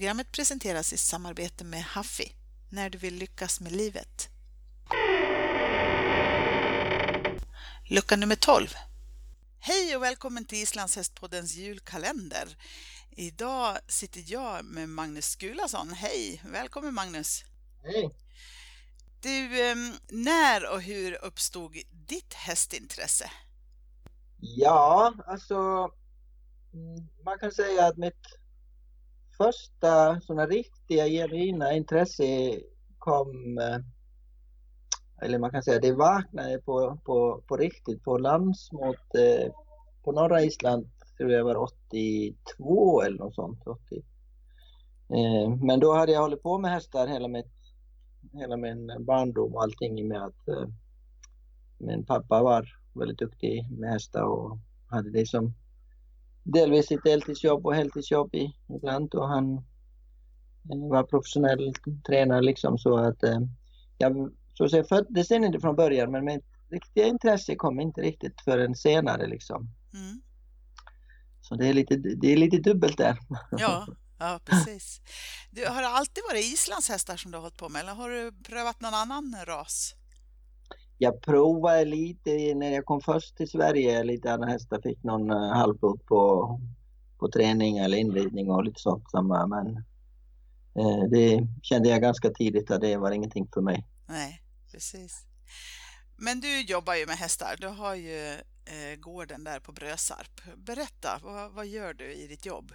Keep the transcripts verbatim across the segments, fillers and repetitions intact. Programmet presenteras i samarbete med Haffi. När du vill lyckas med livet. Lucka nummer tolv. Hej och välkommen till Islands hästpoddens julkalender. Idag sitter jag med Magnús Skúlason. Hej, välkommen Magnus. Hej. Du, när och hur uppstod ditt hästintresse? Ja, alltså man kan säga att mitt första sådana riktiga genuina intresse kom, eller man kan säga det vaknade på, på, på riktigt på landsmöte på norra Island, tror jag var åttiotvå eller något sånt. åttio. Men då hade jag hållit på med hästar hela mitt hela min barndom och allting, med att eh, min pappa var väldigt duktig med hästar och hade det som delvis ett deltidsjobb och heltidsjobb i, ibland, och han eh, var professionell tränare liksom, så att eh, jag så att säga föddes in inte från början, men mitt riktiga intresse kom inte riktigt förrän senare liksom. Mm. Så det är lite det är lite dubbelt där. Ja. Ja, precis. Du, har det alltid varit Islands hästar som du har hållit på med, eller har du prövat någon annan ras? Jag provade lite när jag kom först till Sverige. Lite andra hästar, fick någon halvblod på, på träning eller inridning och lite sånt. Men eh, det kände jag ganska tidigt att det var ingenting för mig. Nej, precis. Men du jobbar ju med hästar. Du har ju eh, gården där på Brösarp. Berätta, vad, vad gör du i ditt jobb?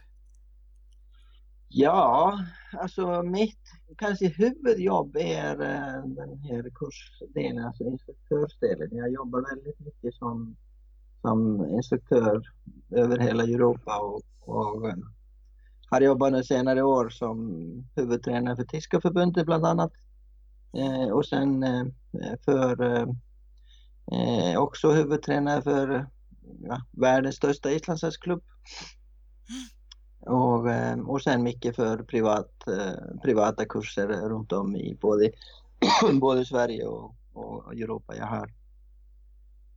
Ja, alltså mitt kanske huvudjobb är den här kursdelen, alltså instruktörsdelen. Jag jobbar väldigt mycket som, som instruktör över hela Europa och, och har jobbat nu senare år som huvudtränare för Tyska förbundet bland annat. Eh, och sen eh, för eh, också huvudtränare för ja, världens största islandshästklubb. Och, och sen mycket för privat, privata kurser runt om i både, både Sverige och, och Europa. Jag har,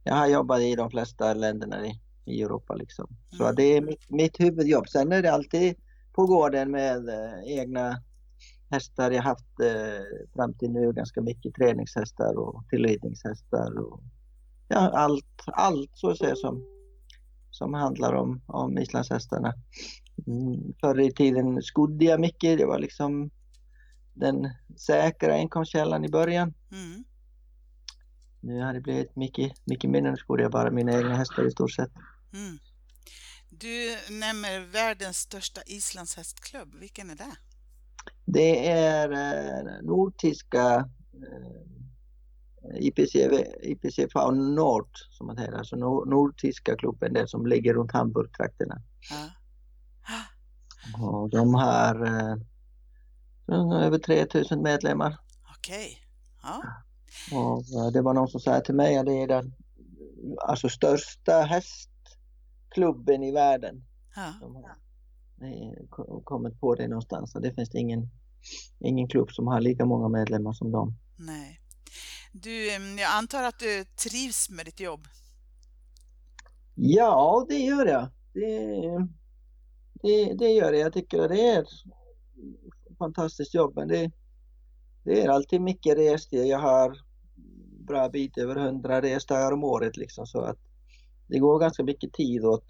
jag har jobbat i de flesta länderna i, i Europa liksom. Så mm. det är mitt, mitt huvudjobb. Sen är det alltid på gården med egna hästar. Jag har haft fram till nu ganska mycket träningshästar och tillridningshästar. Och, ja, allt, allt så att säga som, som handlar om, om islandshästarna. Mm. Förr i tiden skodde jag mycket. Det var liksom den säkra inkomstkällan i början. Mm. Nu har det blivit mycket, mycket mindre. Skodde jag bara mina egna hästar i stort sett. Mm. Du nämner världens största islandshästklubb. Vilken är det? Det är eh, Nordiska eh, I P C V Nord, som man heter. Alltså Nordiska klubben, den som ligger runt Hamburg-trakterna. Ja. Och de har eh, över tre tusen medlemmar. Okej. Ja. Och eh, det var någon som sa till mig att det är den alltså största hästklubben i världen. Ja. De har eh, kommit på det någonstans. Det finns ingen, ingen klubb som har lika många medlemmar som dem. Nej. Du, jag antar att du trivs med ditt jobb? Ja, det gör jag. Det Det, det gör det. Jag tycker att det är ett fantastiskt jobb, men det, det är alltid mycket restid. Jag har bra bit över hundra resdagar om året liksom, så att det går ganska mycket tid åt,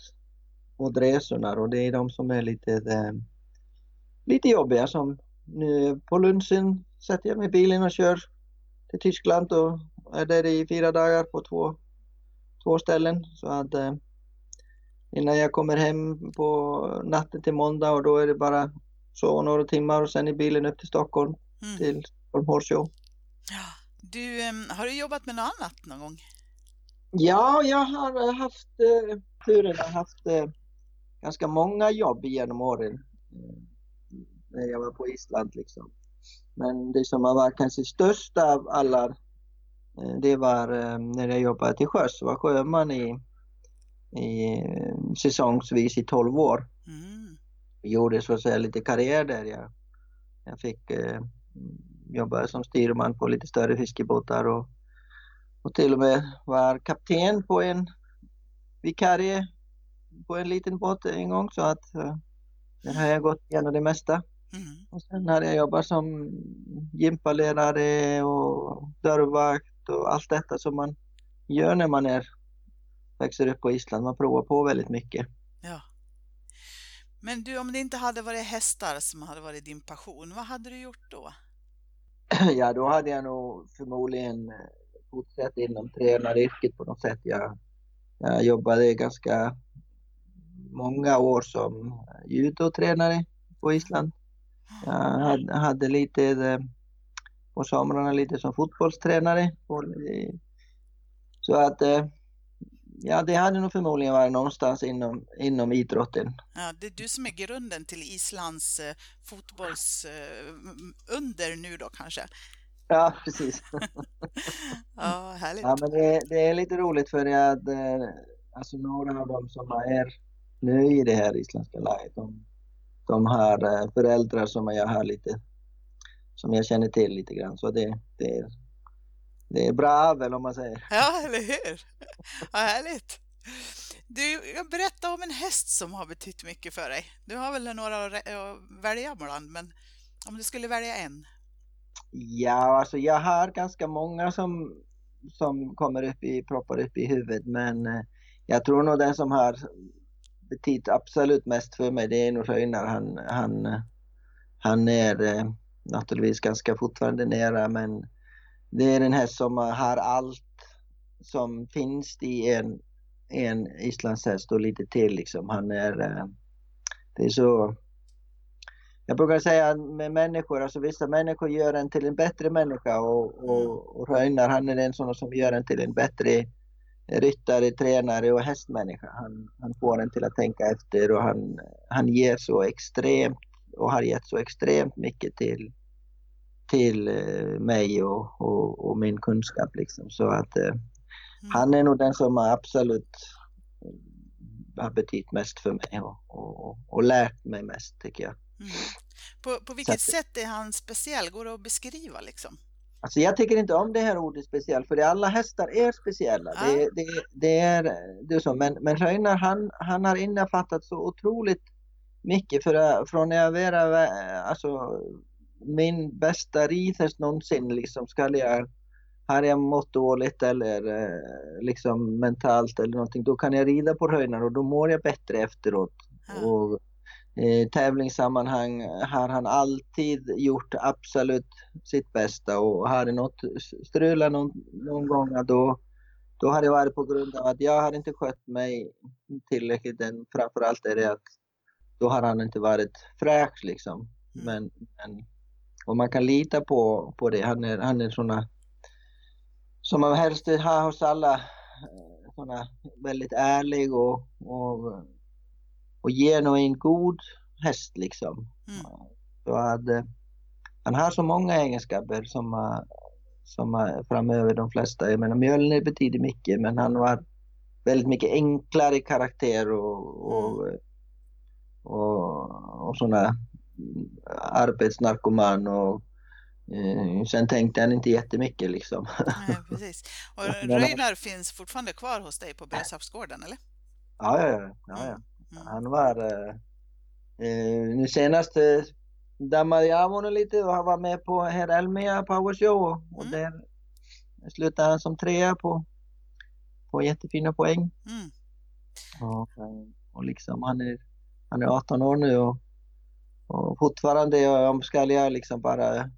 åt resorna, och det är de som är lite, de, lite jobbiga. Som nu på lunchen sätter jag mig i bilen och kör till Tyskland och är där i fyra dagar på två, två ställen, så att innan jag kommer hem på natten till måndag, och då är det bara så några timmar och sen i bilen upp till Stockholm. Mm. Till Stockholm Horse Show. Ja. Du, har du jobbat med något annat någon gång? Ja, jag har haft turen att haft ganska många jobb genom åren när jag var på Island liksom. Men det som var kanske största av alla, det var när jag jobbade till sjöss, var sjöman i I, säsongsvis i tolv år. Mm. Jag gjorde så att säga lite karriär där. Jag, jag fick eh, jobba som styrman på lite större fiskebåtar, och, och till och med var kapten på en vikarie på en liten båt en gång, så att eh, där har jag gått igenom det mesta. Mm. Och sen hade jag jobbat som gympaledare och dörrvakt och allt detta som man gör när man är, växer upp på Island. Man provar på väldigt mycket. Ja. Men du, om det inte hade varit hästar som hade varit din passion, vad hade du gjort då? Ja, då hade jag nog förmodligen fortsatt inom tränaryrket på något sätt. Jag, jag jobbade ganska många år som judotränare på Island. Jag hade, hade lite på somrarna lite som fotbollstränare. Så att ja, det hade nog förmodligen varit någonstans inom, inom idrotten. Ja, det är du som är grunden till Islands fotbollsunder nu då kanske? Ja, precis. Ja, härligt. Ja, men det, det är lite roligt för att alltså, några av dem som är nu i det här isländska laget, de, de har föräldrar som jag har lite, som jag känner till lite grann. Så det, det är Det är bra väl om man säger. Ja, eller hur? Ja, härligt. Du, berätta om en häst som har betytt mycket för dig. Du har väl några att välja bland, men om du skulle välja en? Ja, alltså jag har ganska många som, som kommer upp i, proppar upp i huvudet, men jag tror nog den som har betytt absolut mest för mig, det är Norröjnar. Han, han, han är naturligtvis ganska fortfarande nära, men det är den här som har allt som finns i en, en islandshäst och lite till. Liksom. Han är, det är så, jag brukar säga med människor, alltså vissa människor gör en till en bättre människa och, och, och Röjnar, han är en sån som gör en till en bättre ryttare, tränare och hästmänniska. Han, han får en till att tänka efter och han, han ger så extremt och har gett så extremt mycket till till mig och, och, och min kunskap liksom. Så att eh, mm. han är nog den som har absolut har betytt mest för mig och, och, och lärt mig mest, tycker jag. Mm. På, på vilket så sätt är han speciell? Går det att beskriva liksom? Alltså jag tycker inte om det här ordet speciell, för det, alla hästar är speciella. Ah. Det, det, det är, det är så. Men, men Röjnar, han, han har innefattat så otroligt mycket för, från jag var, alltså min bästa ridhäst någonsin liksom, ska jag, har jag mått dåligt eller liksom mentalt eller någonting, då kan jag rida på Röjnar och då mår jag bättre efteråt. Mm. Och i eh, tävlingssammanhang har han alltid gjort absolut sitt bästa, och hade något strula någon, någon gång då, då har det varit på grund av att jag hade inte skött mig tillräckligt. Framförallt är det att då har han inte varit fräsch liksom. Mm. Men, men och man kan lita på, på det. Han är, han är såna som man helst har hos alla, såna väldigt ärlig och, och, och ger nog en god häst liksom. Mm. Så att, han har så många egenskaper som, som framöver de flesta. Jag menar, Mjölner betyder mycket, men han var väldigt mycket enklare karaktär och, och, mm. och, och sådana arbetsnarkoman och eh, sen tänkte han inte jättemycket liksom. Nej, precis. Och Röjnar finns fortfarande kvar hos dig på Brösarpsgården, eller? Ja, ja, ja. ja, ja. Mm. Han var eh, nu senast eh, dammade jag honom lite och han var med på här Elmia Power Show, och mm. där slutade han som trea på, på jättefina poäng. Mm. Och, och liksom han är, han är arton år nu och Och fortfarande om ska jag liksom bara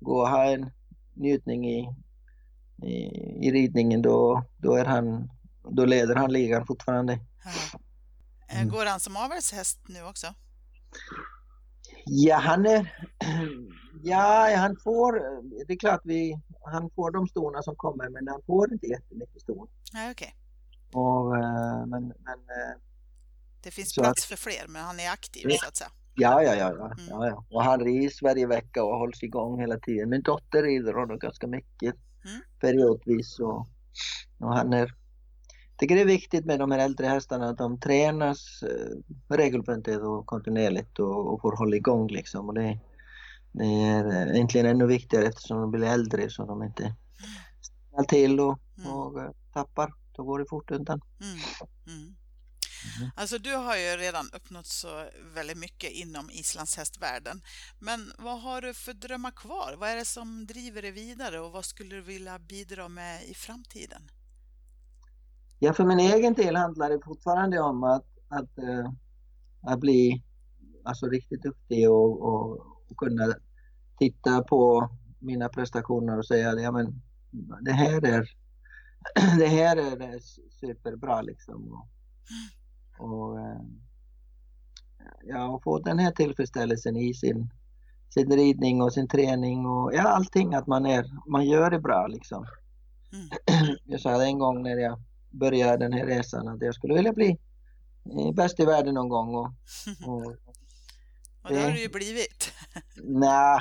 gå och ha en njutning i, i, i ridningen, då, då, är han, då leder han ligan fortfarande. Mm. Går han som avelshäst nu också? Ja, han är, ja, han får, det är klart vi, han får de storna som kommer, men han får inte jättemycket ston. Ja, okej. Okay. Men, men, det finns plats att, för fler, men han är aktiv ja. så att säga. Ja, ja, ja, ja, ja, ja. Och han rids varje vecka och hålls igång hela tiden. Min dotter rider honom ganska mycket mm. periodvis. Och, och han är, jag tycker det är viktigt med de här äldre hästarna att de tränas eh, regelbundet och kontinuerligt och, och får hålla igång liksom. Och det, det är egentligen ännu viktigare eftersom de blir äldre, så de inte stannar till och, mm. och tappar. Då går det fort undan. Mm. Mm. Mm. Alltså du har ju redan uppnått så väldigt mycket inom islandshästvärlden. Men vad har du för drömmar kvar? Vad är det som driver dig vidare och vad skulle du vilja bidra med i framtiden? Ja, för min egen del handlar det fortfarande om att, att, äh, att bli alltså, riktigt duktig och, och, och kunna titta på mina prestationer och säga ja, men det här är det här är superbra liksom och, och ja, och få den här tillfredsställelsen i sin, sin ridning och sin träning och ja, allting att man är man gör det bra liksom. Mm. Jag sa en gång när jag började den här resan att jag skulle vilja bli bäst i världen någon gång och, och och det har du ju blivit. Nej,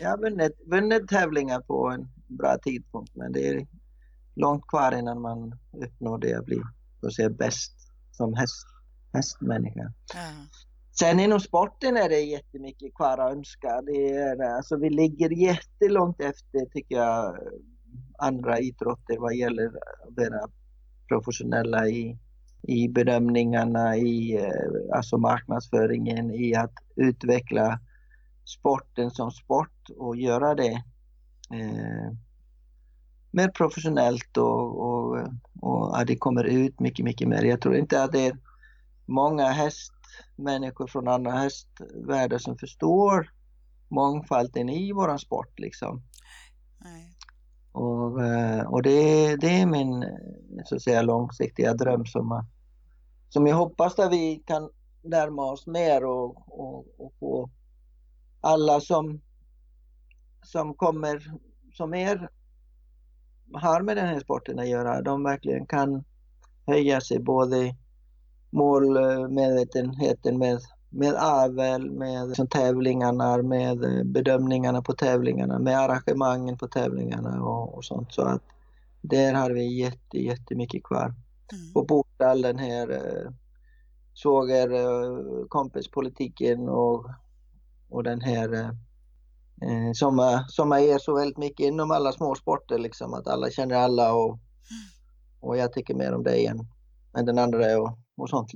jag har vunnit, vunnit tävlingar på en bra tidpunkt. Men det är långt kvar innan man uppnår det jag blir. Då ser bäst som häst, hästmänniska. Mm. Sen inom sporten är det jättemycket kvar att önska. Det är, alltså, vi ligger jättelångt efter tycker jag andra idrotter vad gäller att vara professionella i. i bedömningarna, i alltså marknadsföringen, i att utveckla sporten som sport och göra det eh, mer professionellt och, och, och att det kommer ut mycket, mycket mer. Jag tror inte att det är många hästmänniskor från andra hästvärldar som förstår mångfalden i våran sport liksom. Nej. Och, och det, det är min så att säga, långsiktiga dröm som, som jag hoppas att vi kan närma oss mer och, och, och få alla som, som kommer som er har med den här sporten att göra, de verkligen kan höja sig både målmedvetenheten med, med avel, med som tävlingarna, med bedömningarna på tävlingarna, med arrangemangen på tävlingarna och, och sånt. Så att där har vi jätte, jättemycket kvar. Mm. Och bort all den här eh, sågar eh, kompispolitiken och, och den här eh, som, som är så väldigt mycket inom alla småsporter liksom, att alla känner alla och, och jag tycker mer om dig än, än den andra och, och sånt.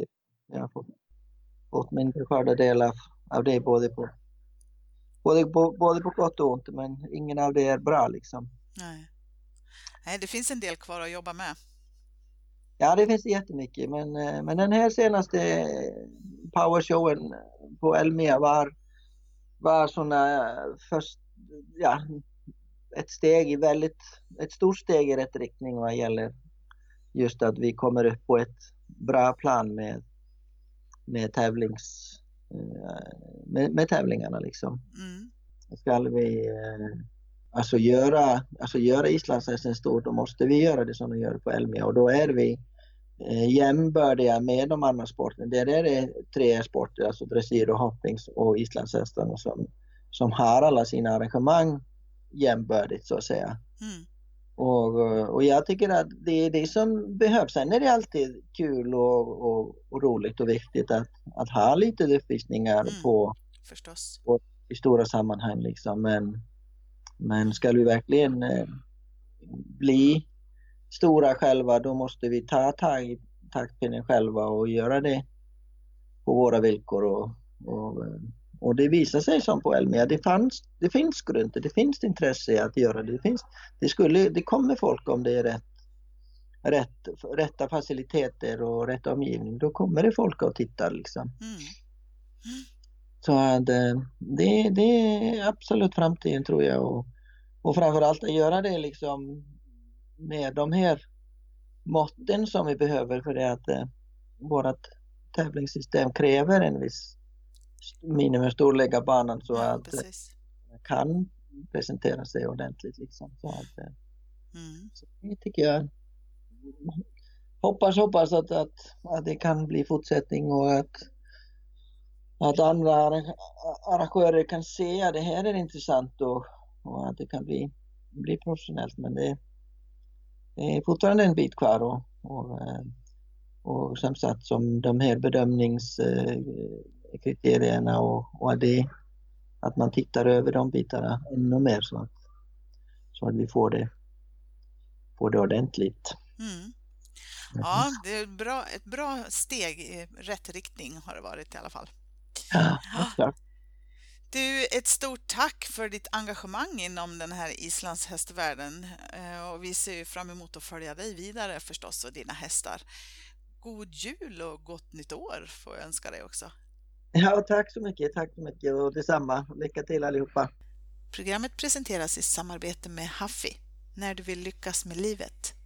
Jag får fått min förskörda del av, av det både på, både, på, både på gott och ont, men ingen av det är bra liksom. Nej. Nej, det finns en del kvar att jobba med. Ja, det finns jättemycket, men, men den här senaste powershowen på Elmia var, var såna först, ja, ett steg i väldigt, ett stort steg i rätt riktning vad gäller just att vi kommer upp på ett bra plan med med tävlings med, med tävlingarna liksom. Mm. Ska vi alltså göra alltså göra islandshästen stort, då måste vi göra det som vi gör på Elmia och då är vi eh, jämbördiga med de andra sporterna. Där är det tre sporter, alltså dressyr och hoppnings och islandshästarna som som har alla sina arrangemang jämbördigt så att säga. Mm. Och, och jag tycker att det är det som behövs. Sen är det alltid kul och, och, och roligt och viktigt att, att ha lite uppvisningar mm, på, på i stora sammanhang liksom. Men, men ska vi verkligen eh, bli stora själva, då måste vi ta tag i taktpinnen själva och göra det på våra villkor. Och, och, och det visar sig som på Elmia, det fanns, det finns grund, det finns intresse att göra det. Det finns, det skulle, det kommer folk om det är rätt, rätt, rätta faciliteter och rätt omgivning, då kommer det folk att titta liksom. Mm. Mm. Så att det, det är absolut framtiden tror jag och, och framförallt att göra det liksom med de här måtten som vi behöver för det att eh, vårt tävlingssystem kräver en viss minimumstorlek av banan så ja, att man kan presentera sig ordentligt liksom. Så att, mm. så det tycker jag hoppas, hoppas att, att, att det kan bli fortsättning och att, att andra arrangörer kan se att det här är intressant och, och att det kan bli, bli professionellt, men det, det är fortfarande en bit kvar och, och, och som sagt som de här bedömnings kriterierna och, och det, att man tittar över de bitarna ännu mer så att, så att vi får det, får det ordentligt. Mm. ja, det är bra, ett bra steg i rätt riktning har det varit i alla fall. Ja, ja. Du, ett stort tack för ditt engagemang inom den här Islands hästvärlden. Och vi ser fram emot att följa dig vidare förstås och dina hästar. God jul och gott nytt år får jag önska dig också. Ja, tack så mycket. Tack så mycket och detsamma. Lycka till allihopa. Programmet presenteras i samarbete med Haffi. När du vill lyckas med livet.